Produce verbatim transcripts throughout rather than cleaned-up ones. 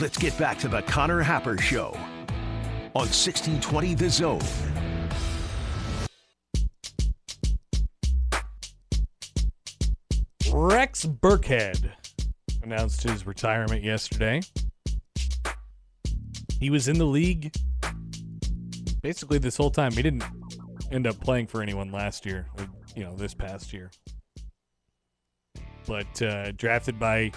Let's get back to the Connor Happer Show on sixteen twenty The Zone. Rex Burkhead announced his retirement yesterday. He was in the league basically this whole time. He didn't end up playing for anyone last year, or, you know, this past year. But uh, drafted by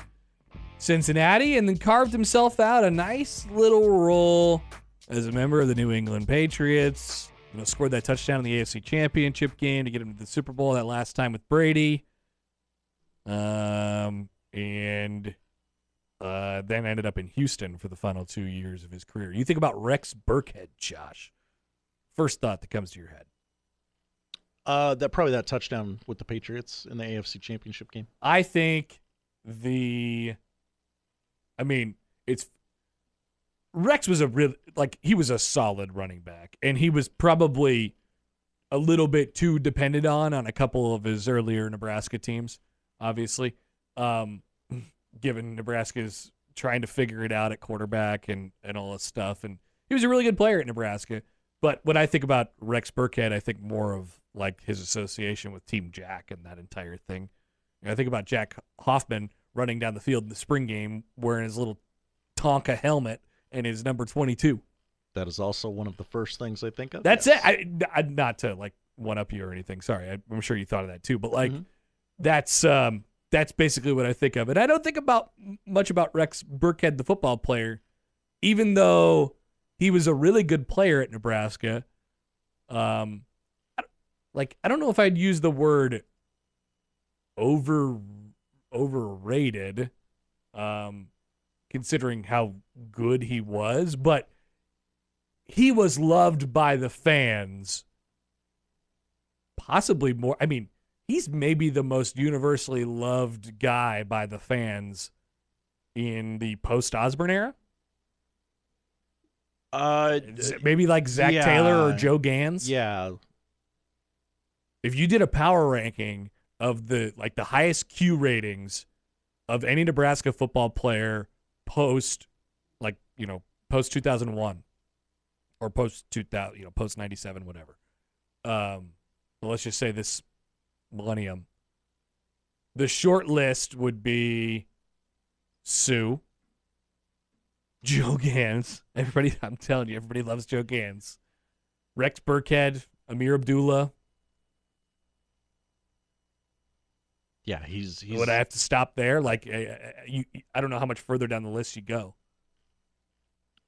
Cincinnati and then carved himself out a nice little role as a member of the New England Patriots. You know, scored that touchdown in the A F C Championship game to get him to the Super Bowl that last time with Brady. Um... And uh, then ended up in Houston for the final two years of his career. You think about Rex Burkhead, Josh. First thought that comes to your head? Uh, that probably that touchdown with the Patriots in the A F C Championship game. I think the, I mean, it's Rex was a real like he was a solid running back, and he was probably a little bit too depended on on a couple of his earlier Nebraska teams, obviously. Um, given Nebraska's trying to figure it out at quarterback and, and all this stuff. And he was a really good player at Nebraska. But when I think about Rex Burkhead, I think more of like his association with Team Jack and that entire thing. And I think about Jack Hoffman running down the field in the spring game wearing his little Tonka helmet and his number twenty-two. That is also one of the first things I think of. That's yes. it. I, I, not to like one up you or anything. Sorry. I, I'm sure you thought of that too. But like mm-hmm. that's... um. That's basically what I think of. And I don't think about much about Rex Burkhead, the football player, even though he was a really good player at Nebraska. Um, I like, I don't know if I'd use the word over overrated, um, considering how good he was, but he was loved by the fans possibly more. I mean, he's maybe the most universally loved guy by the fans in the post-Osborne era. Uh, maybe like Zach yeah. Taylor or Joe Gans. Yeah. If you did a power ranking of the like the highest Q ratings of any Nebraska football player post, like you know, post two thousand one or post two thousand, you know, post ninety-seven, whatever. Um, let's just say this. Millennium. The short list would be Sue, Joe Gans. Everybody, I'm telling you, everybody loves Joe Gans. Rex Burkhead, Amir Abdullah. Yeah, he's. he's... Would I have to stop there? Like, I, you, I don't know how much further down the list you go.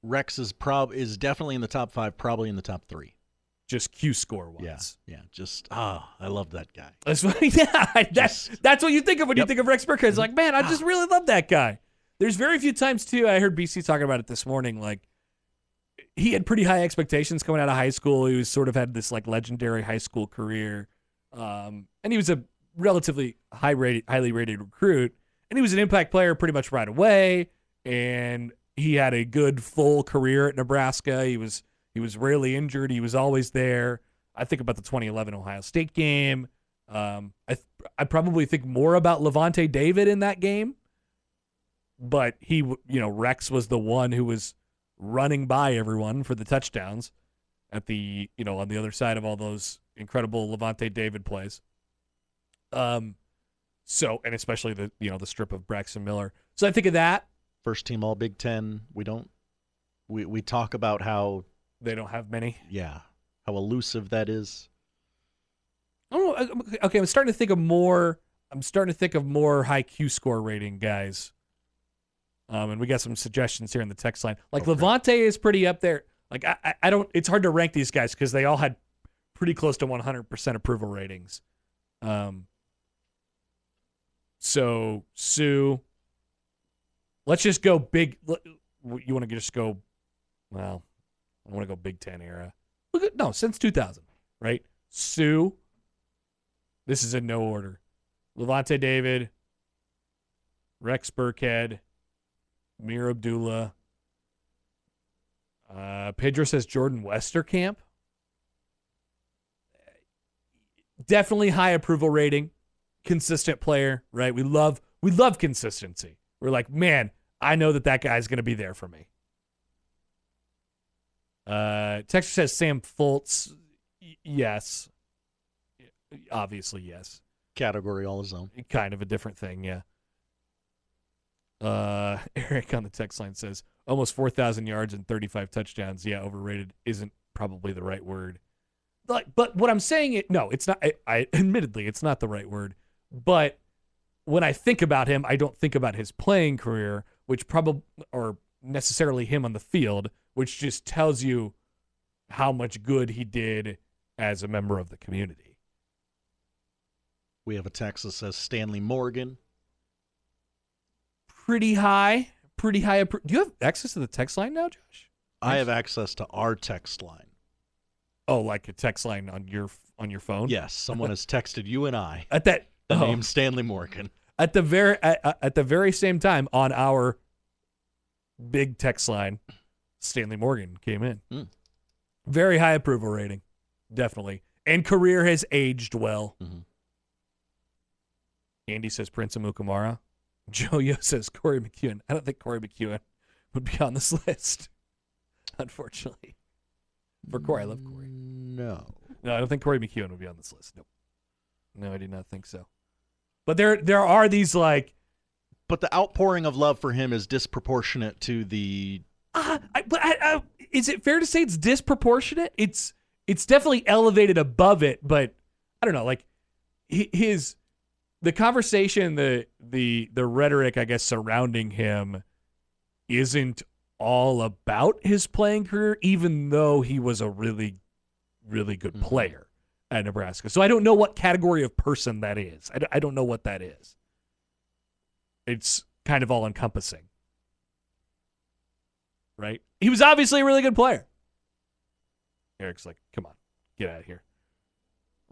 Rex is prob is definitely in the top five, probably in the top three. Just Q score wise. Yeah, yeah. Just, ah, oh, I love that guy. That's what, yeah, that's, that's what you think of when yep. you think of Rex Burkhead. It's like, man, I just really love that guy. There's very few times, too. I heard B C talking about it this morning. Like, he had pretty high expectations coming out of high school. He was sort of had this, like, legendary high school career. Um, and he was a relatively high rated, highly rated recruit. And he was an impact player pretty much right away. And he had a good full career at Nebraska. He was... He was rarely injured. He was always there. I think about the twenty eleven Ohio State game. Um, I th- I probably think more about Levonte David in that game. But he, you know, Rex was the one who was running by everyone for the touchdowns at the, you know, on the other side of all those incredible Levonte David plays. Um, so and especially the you know the strip of Braxton Miller. So I think of that. First team All Big Ten. We don't. We we talk about how. They don't have many. Yeah. How elusive that is. Oh, okay. I'm starting to think of more. I'm starting to think of more high Q score rating guys. Um, and we got some suggestions here in the text line. Like okay. Levonte is pretty up there. Like I, I don't. It's hard to rank these guys because they all had pretty close to one hundred percent approval ratings. Um. So Sue, Let's just go big. You want to just go, well, I want to go Big Ten era. Look at, no, since two thousand, right? Sue, this is in no order. Levonte David, Rex Burkhead, Amir Abdullah. Uh, Pedro says Jordan Westerkamp. Definitely high approval rating. Consistent player, right? We love we love consistency. We're like, man, I know that that guy's going to be there for me. Uh, Texter says Sam Fultz. Y- yes. Obviously, yes. Category all his own. Kind of a different thing, yeah. Uh, Eric on the text line says, almost four thousand yards and thirty-five touchdowns. Yeah, overrated isn't probably the right word. But, but what I'm saying, it no, it's not. I, I admittedly, it's not the right word. But when I think about him, I don't think about his playing career, which probably, or necessarily him on the field, which just tells you how much good he did as a member of the community. We have a text that says Stanley Morgan. Pretty high. Pretty high. Do you have access to the text line now, Josh? I have access to our text line. Oh, like a text line on your on your phone? Yes, someone has texted you and I. At that the oh, name Stanley Morgan. At the very at, at the very same time on our big text line, Stanley Morgan came in. Mm. Very high approval rating, definitely. And career has aged well. Mm-hmm. Andy says Prince Amukamara. Joe says Corey McEwen. I don't think Corey McEwen would be on this list, unfortunately. For Corey, I love Corey. No. No, I don't think Corey McEwen would be on this list. Nope. No, I do not think so. But there there are these, like... But the outpouring of love for him is disproportionate to the... Uh, I, but I, I, is it fair to say it's disproportionate? It's it's definitely elevated above it, but I don't know, like, his... The conversation, the the the rhetoric, I guess, surrounding him isn't all about his playing career, even though he was a really, really good player at Nebraska. So I don't know what category of person that is. I, I don't know what that is. It's kind of all-encompassing, right? He was obviously a really good player. Eric's like, come on, get out of here.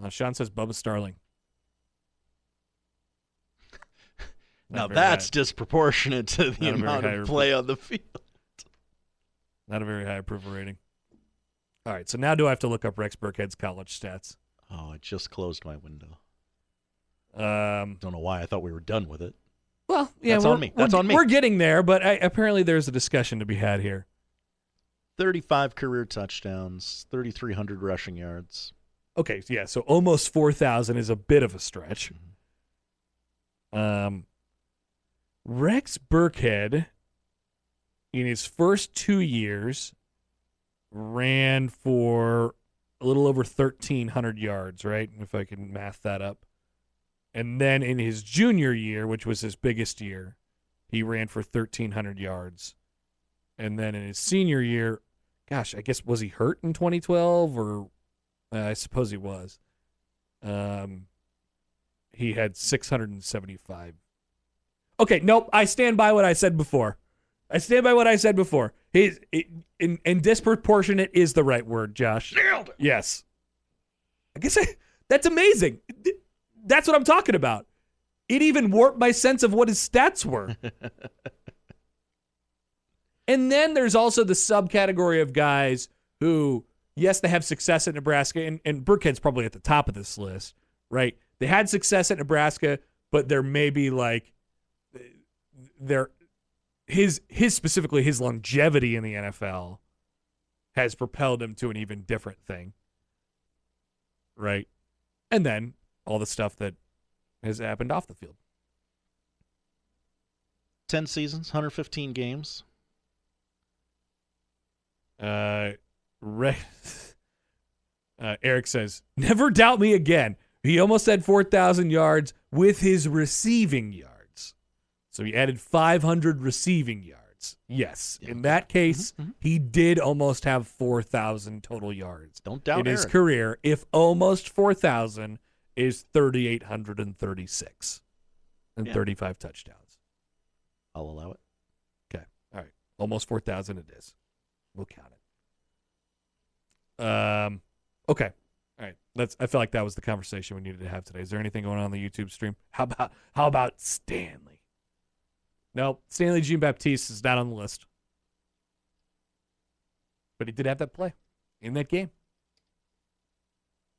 Uh, Sean says Bubba Starling. Not now that's high. Disproportionate to the amount of play on the field. Not a very high approval rating. All right, so now do I have to look up Rex Burkhead's college stats? Oh, I just closed my window. Um, Don't know why. I thought we were done with it. Well, yeah, that's on me. That's on me. We're getting there, but I, apparently there's a discussion to be had here. thirty-five career touchdowns, thirty-three hundred rushing yards. Okay, yeah, so almost four thousand is a bit of a stretch. Mm-hmm. Um. Rex Burkhead, in his first two years, ran for a little over thirteen hundred yards, right? If I can math that up. And then in his junior year, which was his biggest year, he ran for thirteen hundred yards. And then in his senior year, gosh, I guess, was he hurt in twenty twelve? Or uh, I suppose he was. Um, he had six hundred seventy-five. Okay, nope, I stand by what I said before. I stand by what I said before. He's, it, in, and disproportionate is the right word, Josh. Nailed it! Yes. I guess I, that's amazing. That's what I'm talking about. It even warped my sense of what his stats were. And then there's also the subcategory of guys who, yes, they have success at Nebraska, and, and Burkhead's probably at the top of this list, right? They had success at Nebraska, but there may be like, There, his his specifically his longevity in the N F L has propelled him to an even different thing, right? And then all the stuff that has happened off the field. Ten seasons, one hundred fifteen games. Uh, Re- uh Eric says, "Never doubt me again." He almost had four thousand yards with his receiving yards. So he added five hundred receiving yards. Yes. In that case, mm-hmm, mm-hmm. he did almost have four thousand total yards. Don't doubt in Eric. His career, if almost four thousand is three thousand eight hundred thirty-six and yeah. thirty-five touchdowns. I'll allow it. Almost four thousand it is. We'll count it. Um, okay. All right. Let's, I feel like that was the conversation we needed to have today. Is there anything going on in the YouTube stream? How about how about Stanley? No, Stanley Jean-Baptiste is not on the list. But he did have that play in that game.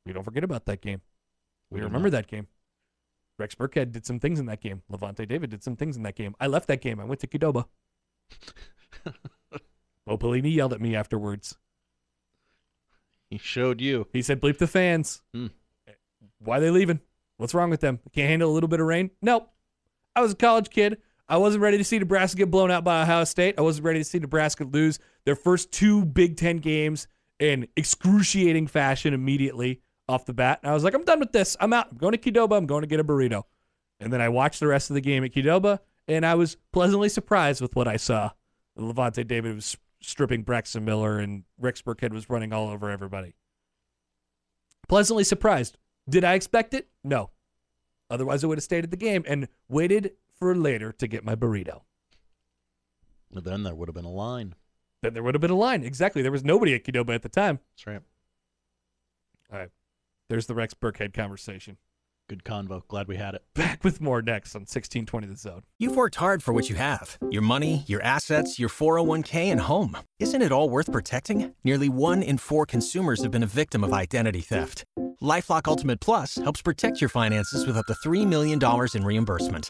We don't forget about that game. We remember that game. Rex Burkhead did some things in that game. Levonte David did some things in that game. I left that game. I went to Qdoba. Bo Pelini yelled at me afterwards. He showed you. He said, bleep the fans. Mm. Why are they leaving? What's wrong with them? Can't handle a little bit of rain? Nope. I was a college kid. I wasn't ready to see Nebraska get blown out by Ohio State. I wasn't ready to see Nebraska lose their first two Big Ten games in excruciating fashion immediately off the bat. And I was like, I'm done with this. I'm out. I'm going to Qdoba. I'm going to get a burrito. And then I watched the rest of the game at Qdoba, and I was pleasantly surprised with what I saw. Levonte David was stripping Braxton Miller, and Rex Burkhead was running all over everybody. Pleasantly surprised. Did I expect it? No. Otherwise, I would have stayed at the game and waited for later to get my burrito. Well, then there would have been a line. Then there would have been a line. Exactly. There was nobody at Qdoba at the time. That's right. All right. There's the Rex Burkhead conversation. Good convo. Glad we had it. Back with more next on sixteen twenty The Zone. You've worked hard for what you have. Your money, your assets, your four oh one k, and home. Isn't it all worth protecting? Nearly one in four consumers have been a victim of identity theft. LifeLock Ultimate Plus helps protect your finances with up to three million dollars in reimbursement.